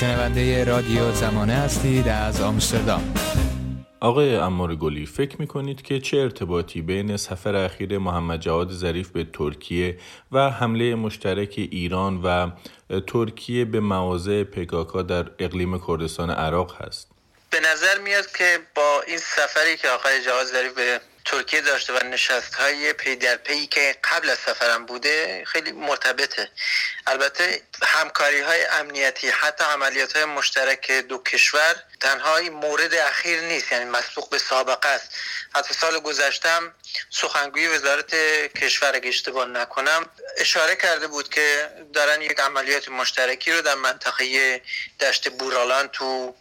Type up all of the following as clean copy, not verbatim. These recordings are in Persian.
شنونده رادیو زمانه هستید از آمستردام. آقای عمار گلی، فکر می‌کنید که چه ارتباطی بین سفر اخیر محمد جواد ظریف به ترکیه و حمله مشترک ایران و ترکیه به مواضع پگاکا در اقلیم کردستان عراق هست؟ به نظر میاد که با این سفری که آقای جواد ظریف به ترکیه داشته و نشست‌های پی در پی که قبل از سفرم بوده خیلی مرتبطه. البته همکاری‌های امنیتی، حتی عملیات‌های مشترک دو کشور تنها این مورد اخیر نیست، یعنی مسبوق به سابقه است. حتی سال گذشته هم سخنگوی وزارت کشور اگه اشتباه نکنم اشاره کرده بود که دارن یک عملیات مشترکی رو در منطقه دشت بورالان تو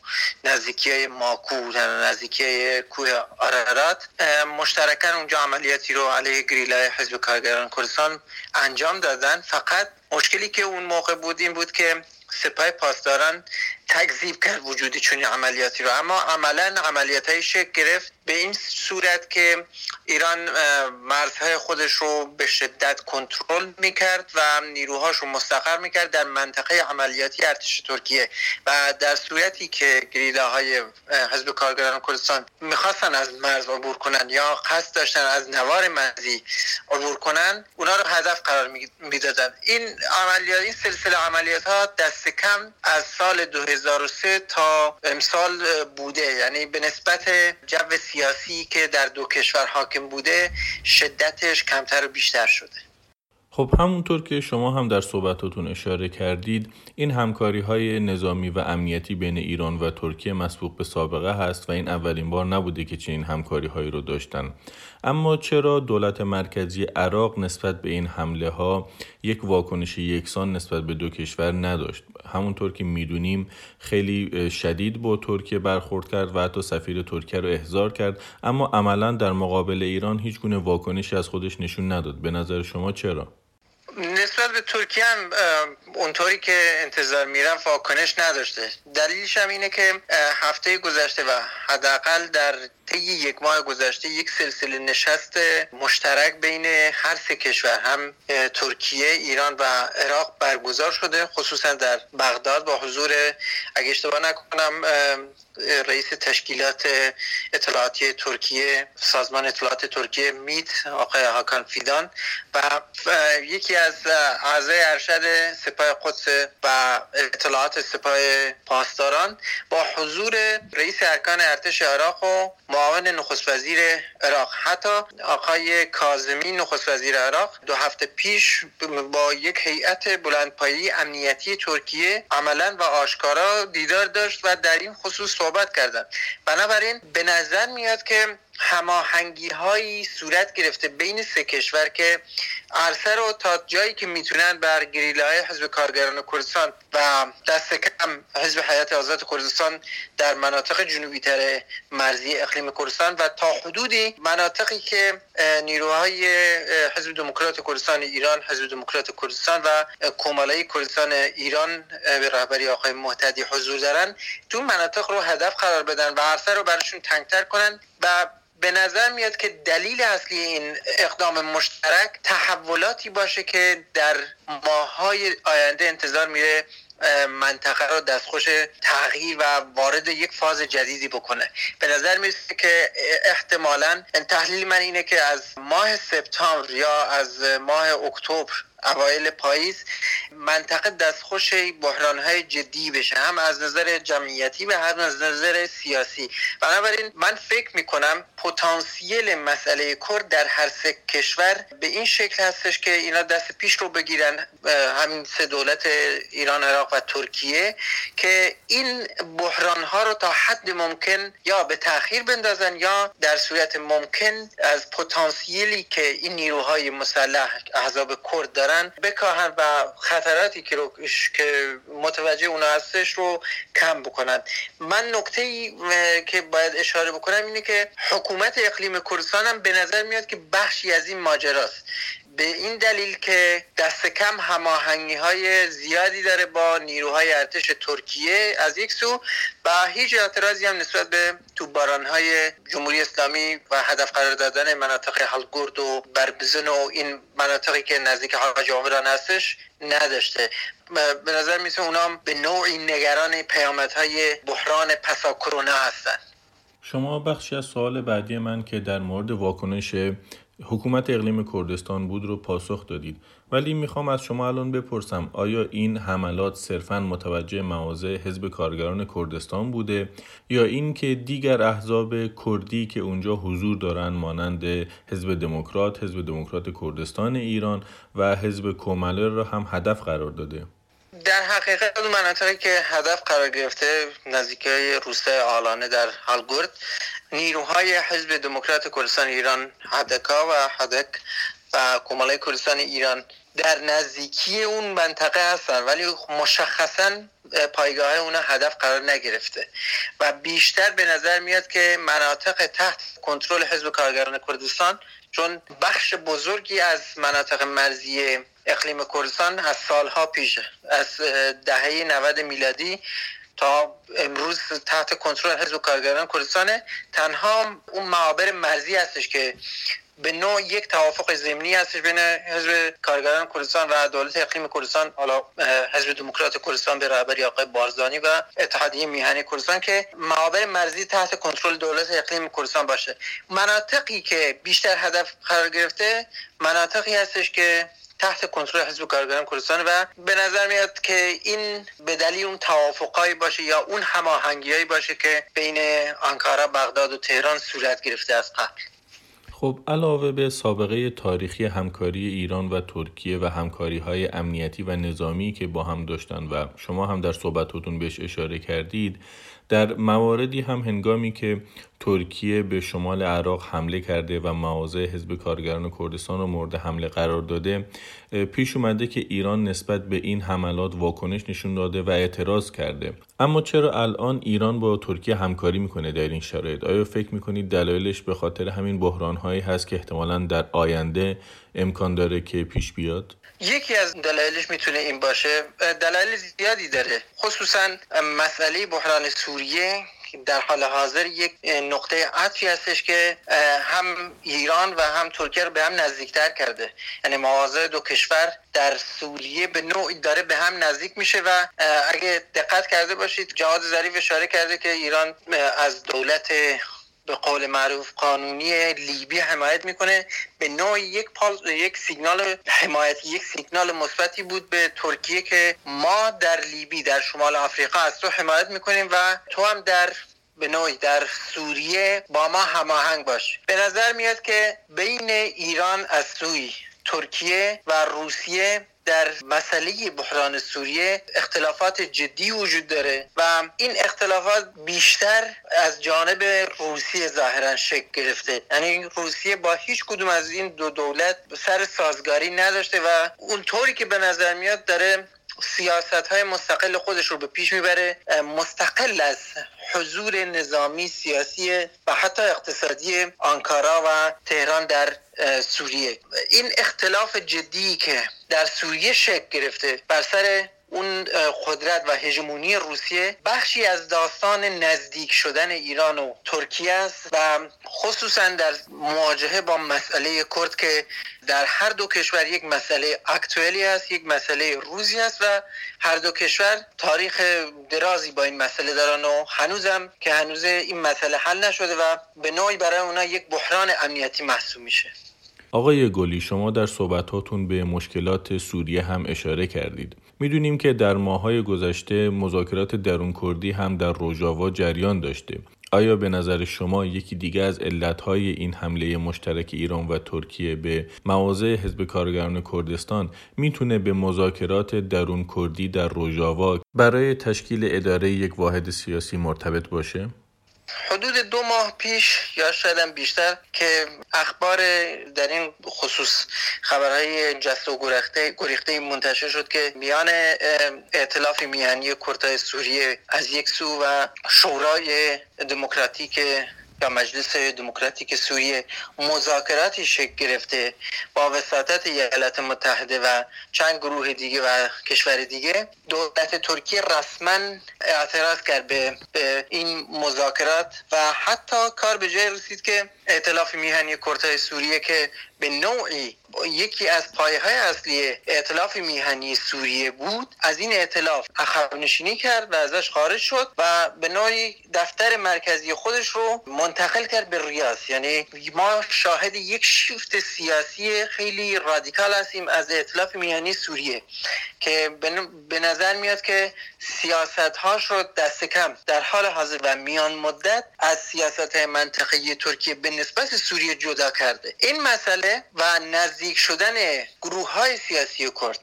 نزدیکی ماکو، در نزدیکی کوه آرارات مشترکاً اونجا عملیاتی رو علیه گریلای حزب کارگران کردستان انجام دادن. فقط مشکلی که اون موقع بود این بود که سپاه پاسداران تکذیب کرد وجودی چنین عملیاتی رو، اما عملاً عملیاتی شکل گرفت به این صورت که ایران مرزهای خودش رو به شدت کنترل میکرد و نیروهاش رو مستقر میکرد در منطقه عملیاتی ارتش ترکیه، و در صورتی که گریلاهای حزب کارگران کردستان میخواستن از مرز عبور کنن یا قصد داشتن از نوار مرزی عبور کنن، اونا رو هدف قرار میدادن. این عملیات، این سلسله عملیات ها دست کم از سال 2003 تا امسال بوده، یعنی به نسبت جو سیاسی که در دو کشور حاکم بوده شدتش کمتر و بیشتر شده. خب همونطور که شما هم در صحبتاتون اشاره کردید، این همکاری‌های نظامی و امنیتی بین ایران و ترکیه مسبوق به سابقه هست و این اولین بار نبوده که چنین همکاری‌هایی رو داشتن. اما چرا دولت مرکزی عراق نسبت به این حمله‌ها یک واکنش یکسان نسبت به دو کشور نداشت؟ همونطور که می‌دونیم خیلی شدید با ترکیه برخورد کرد و حتی سفیر ترکیه رو احضار کرد، اما عملاً در مقابل ایران هیچ گونه واکنشی از خودش نشون نداد. به نظر شما چرا؟ نسبت به ترکیه هم اونطوری که انتظار میرم واکنش نداشته. دلیلش هم اینه که هفته گذشته و حداقل در طی یک ماه گذشته یک سلسله نشست مشترک بین هر سه کشور، هم ترکیه، ایران و عراق برگزار شده، خصوصا در بغداد با حضور اگه اشتباه نکنم رئیس تشکیلات اطلاعاتی ترکیه، سازمان اطلاعات ترکیه میت، آقای هاکان فیدان و یکی از اعضای ارشد سپاه قدس و اطلاعات سپاه پاسداران با حضور رئیس ارکان ارتش عراق و معاون نخست وزیر عراق. حتی آقای کاظمی نخست وزیر عراق دو هفته پیش با یک هیئت بلندپایه‌ای امنیتی ترکیه عملاً و آشکارا دیدار داشت و در این خصوص صحبت کردند. بنابراین به نظر میاد که هماهنگی‌هایی صورت گرفته بین سه کشور که عرصه رو تا جایی که میتونن بر گریلاهای حزب کارگران کردستان و دست کم حزب حیات آزاد کردستان در مناطق جنوبی تر مرزی اقلیم کردستان و تا حدودی مناطقی که نیروهای حزب دموکرات کردستان ایران، حزب دموکرات کردستان و کومله کردستان ایران به رهبری آقای معتدی حضور دارن، تو مناطق رو هدف قرار بدن و عرصه رو براشون تنگتر کنن. و به نظر میاد که دلیل اصلی این اقدام مشترک تحولاتی باشه که در ماه‌های آینده انتظار میره منطقه رو دستخوش تغییر و وارد یک فاز جدیدی بکنه. به نظر میرسه که احتمالاً تحلیل من اینه که از ماه سپتامبر یا از ماه اکتبر اوایل پاییز منطقه دستخوش بحران‌های جدی بشه، هم از نظر جمعیتی و هم از نظر سیاسی. بنابراین من فکر می‌کنم پتانسیل مسئله کرد در هر سه کشور به این شکل هستش که اینا دست پیش رو بگیرن، همین سه دولت ایران، عراق و ترکیه، که این بحران‌ها رو تا حد ممکن یا به تأخیر بندازن یا در صورت ممکن از پتانسیلی که این نیروهای مسلح احزاب کرد دارن بکاهن و خطراتی که متوجه اونا هستش رو کم بکنن. من نکته‌ای که باید اشاره بکنم اینه که حکومت اقلیم کردستان هم به نظر میاد که بخشی از این ماجراست، به این دلیل که دست کم هماهنگی‌های زیادی داره با نیروهای ارتش ترکیه از یک سو و هیچ اعتراضی هم نسبت به توپباران‌های جمهوری اسلامی و هدف قرار دادن مناطق هلگورد و برزن و این مناطقی که نزدیک حاج عمران هستش نداشته. به نظر میسه اونام به نوعی نگران پیامدهای بحران پسا کرونا هستن. شما بخشی از سوال بعدی من که در مورد واکنش حکومت اقلیم کردستان بود رو پاسخ دادید، ولی میخوام از شما الان بپرسم آیا این حملات صرفاً متوجه مواضع حزب کارگران کردستان بوده یا این که دیگر احزاب کردی که اونجا حضور دارن مانند حزب دموکرات، حزب دموکرات کردستان ایران و حزب کومله را هم هدف قرار داده؟ در حقیقت اون مناطقی که هدف قرار گرفته نزدیکی روستای آلانه در هلگورد، نیروهای حزب دموکرات کردستان ایران هدکا و هدک و کومله کردستان ایران در نزدیکی اون منطقه هستن، ولی مشخصاً پایگاه اون هدف قرار نگرفته و بیشتر به نظر میاد که مناطق تحت کنترل حزب کارگران کردستان، چون بخش بزرگی از مناطق مرزی اقلیم کردستان از سالها پیش از دهه 90 میلادی تا امروز تحت کنترل حزب کارگران کردستان، تنها اون معابر مرزی هستش که به نوع یک توافق ضمنی هستش بین حزب کارگران کردستان و دولت اقلیم کردستان، حالا حزب دموکرات کردستان به رهبری آقای بارزانی و اتحادیه میهنی کردستان، که معابر مرزی تحت کنترل دولت اقلیم کردستان باشه. مناطقی که بیشتر هدف قرار گرفته مناطقی هستش که تحت کنترل حزب کارگران کردستان و به نظر میاد که این به دلیل اون توافقایی باشه یا اون هماهنگیایی باشه که بین آنکارا، بغداد و تهران صورت گرفته از قبل. خب علاوه به سابقه تاریخی همکاری ایران و ترکیه و همکاری‌های امنیتی و نظامی که با هم داشتن و شما هم در صحبتتون بهش اشاره کردید، در مواردی هم هنگامی که ترکیه به شمال عراق حمله کرده و مواضع حزب کارگران کردستان رو مورد حمله قرار داده، پیش اومده که ایران نسبت به این حملات واکنش نشون داده و اعتراض کرده. اما چرا الان ایران با ترکیه همکاری میکنه در این شرایط؟ آیا فکر میکنید دلایلش به خاطر همین بحران‌هایی هست که احتمالاً در آینده امکان داره که پیش بیاد؟ یکی از دلایلش میتونه این باشه. دلایل زیادی داره، خصوصاً مسئله بحران سوریه در حال حاضر یک نقطه عطفی هستش که هم ایران و هم ترکیه رو به هم نزدیکتر کرده، یعنی مواضع دو کشور در سوریه به نوعی داره به هم نزدیک میشه و اگه دقت کرده باشید جواد ظریف اشاره کرده که ایران از دولت به قول معروف قانونی لیبی حمایت میکنه، به نوعی یک سیگنال حمایتی، یک سیگنال مثبتی بود به ترکیه که ما در لیبی، در شمال آفریقا از تو حمایت میکنیم و تو هم به نوعی در سوریه با ما هماهنگ باش. به نظر میاد که بین ایران از سوی ترکیه و روسیه در مسئله بحران سوریه اختلافات جدی وجود داره و این اختلافات بیشتر از جانب روسیه ظاهرا شکل گرفته، یعنی روسیه با هیچ کدوم از این دو دولت سر سازگاری نداشته و اونطوری که به نظر میاد داره سیاست‌های مستقل خودش رو به پیش میبره، مستقل از حضور نظامی، سیاسی و حتی اقتصادی آنکارا و تهران در سوریه. این اختلاف جدی که در سوریه شکل گرفته بر سر اون قدرت و هژمونی روسیه بخشی از داستان نزدیک شدن ایران و ترکیه است و خصوصا در مواجهه با مسئله کرد که در هر دو کشور یک مسئله اکتوالی است، یک مسئله روزی است و هر دو کشور تاریخ درازی با این مسئله دارن و هنوز این مسئله حل نشده و به نوعی برای اونها یک بحران امنیتی محسوب میشه. آقای گلی، شما در صحبتاتون به مشکلات سوریه هم اشاره کردید. میدونیم که در ماه‌های گذشته مذاکرات درون کردی هم در روجاوا جریان داشته. آیا به نظر شما یکی دیگه از علتهای این حمله مشترک ایران و ترکیه به مواضع حزب کارگران کردستان میتونه به مذاکرات درون کردی در روجاوا برای تشکیل اداره یک واحد سیاسی مرتبط باشه؟ حدود 2 ماه پیش یا شاید بیشتر که اخبار در این خصوص، خبرهای جست و گریخته منتشر شد که میان ائتلاف میهنی کردهای سوریه از یک سو و شورای دموکراتیک یا مجلس دموکراتیک سوریه مذاکراتی شکل گرفته با وساطت ایالات متحده و چند گروه دیگه و کشور دیگه. دولت ترکیه رسما اعتراض کرد به این مذاکرات و حتی کار به جای رسید که ائتلاف میهنی کردهای سوریه که به نوعی یکی از پایه‌های اصلی ائتلاف میهنی سوریه بود، از این ائتلاف عقب‌نشینی کرد و ازش خارج شد و به نوعی دفتر مرکزی خودش رو منتقل کرد به ریاض. یعنی ما شاهد یک شیفت سیاسی خیلی رادیکال هستیم از ائتلاف میهنی سوریه که به نظر میاد که سیاست‌هاش رو دست کم در حال حاضر و میان مدت از سیاست‌های منطقه‌ای ترکیه به نسبت سوریه جدا کرده. این مسئله و نزدیک شدن گروه‌های سیاسی کرد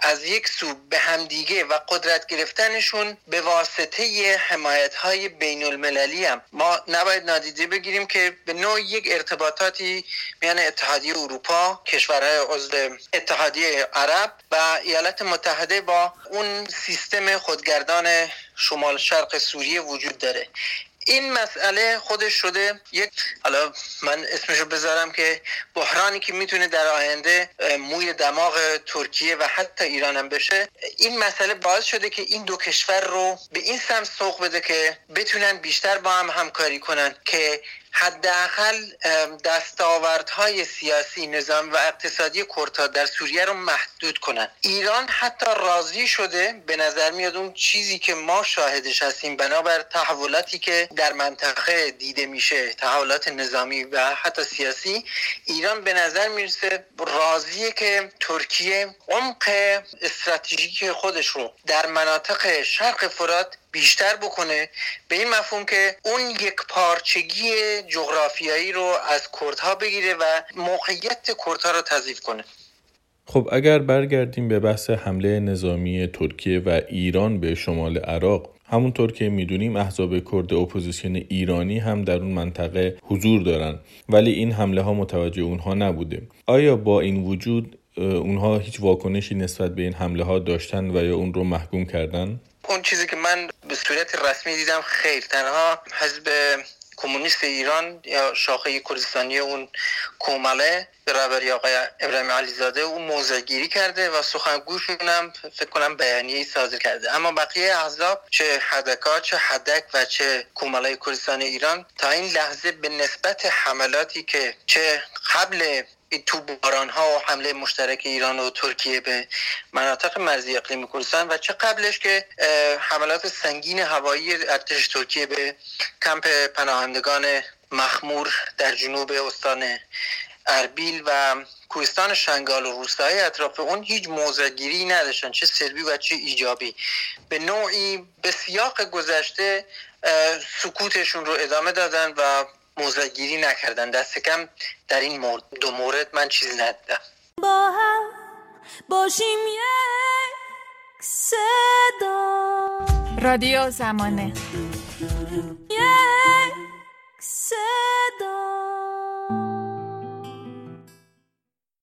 از یک سو به همدیگه و قدرت گرفتنشون به واسطه حمایت‌های بین‌المللی هم ما نباید نادیده بگیریم که به نوع یک ارتباطاتی میان اتحادیه اروپا، کشورهای عضو اتحادیه عرب و ایالات متحده با اون سیستم خودگردان شمال شرق سوریه وجود داره. این مسئله خودش شده یک، حالا من اسمشو بذارم، که بحرانی که میتونه در آینده موی دماغ ترکیه و حتی ایران هم بشه. این مسئله باعث شده که این دو کشور رو به این سمت سوق بده که بتونن بیشتر با هم همکاری کنن که حداقل دستاوردهای سیاسی، نظام و اقتصادی کردها در سوریه رو محدود کنن. ایران حتی راضی شده، به نظر میاد اون چیزی که ما شاهدش هستیم بنابر تحولاتی که در منطقه دیده میشه، تحولات نظامی و حتی سیاسی، ایران به نظر میرسه راضیه که ترکیه عمق استراتژیک خودش رو در مناطق شرق فرات بیشتر بکنه، به این مفهوم که اون یک پارچگی جغرافیایی رو از کردها بگیره و موقعیت کردها رو تضعیف کنه. خب اگر برگردیم به بحث حمله نظامی ترکیه و ایران به شمال عراق، همونطور که میدونیم احزاب کرد اپوزیسیون ایرانی هم در اون منطقه حضور دارن، ولی این حمله ها متوجه اونها نبوده. آیا با این وجود اونها هیچ واکنشی نسبت به این حمله ها داشتن و یا اون رو محکوم کردن؟ اون چیزی که من به صورت رسمی دیدم خیر، تنها حزب کمونیست ایران یا شاخه کردستانی اون کومله به رهبری آقای ابراهیم علیزاده اون موضع‌گیری کرده و سخنگوشون هم فکر کنم بیانیه‌ای صادر کرده، اما بقیه احزاب چه حدکا، چه هدک و چه کومله کردستان ایران تا این لحظه به نسبت حملاتی که چه قبل تو باران‌ها و حمله مشترک ایران و ترکیه به مناطق مرزی اقلیم کردستان و چه قبلش که حملات سنگین هوایی ارتش ترکیه به کمپ پناهندگان مخمور در جنوب استان اربیل و کوهستان شنگال و روستاهای اطراف اون، هیچ موضع‌گیری نداشتن، چه سلبی و چه ایجابی. به نوعی به سیاق گذشته سکوتشون رو ادامه دادن و موضع‌گیری نکردن. دست کم در این مورد، دو مورد من چیز ندیدم. با هم باشیم یک صدا، رادیو زمانه.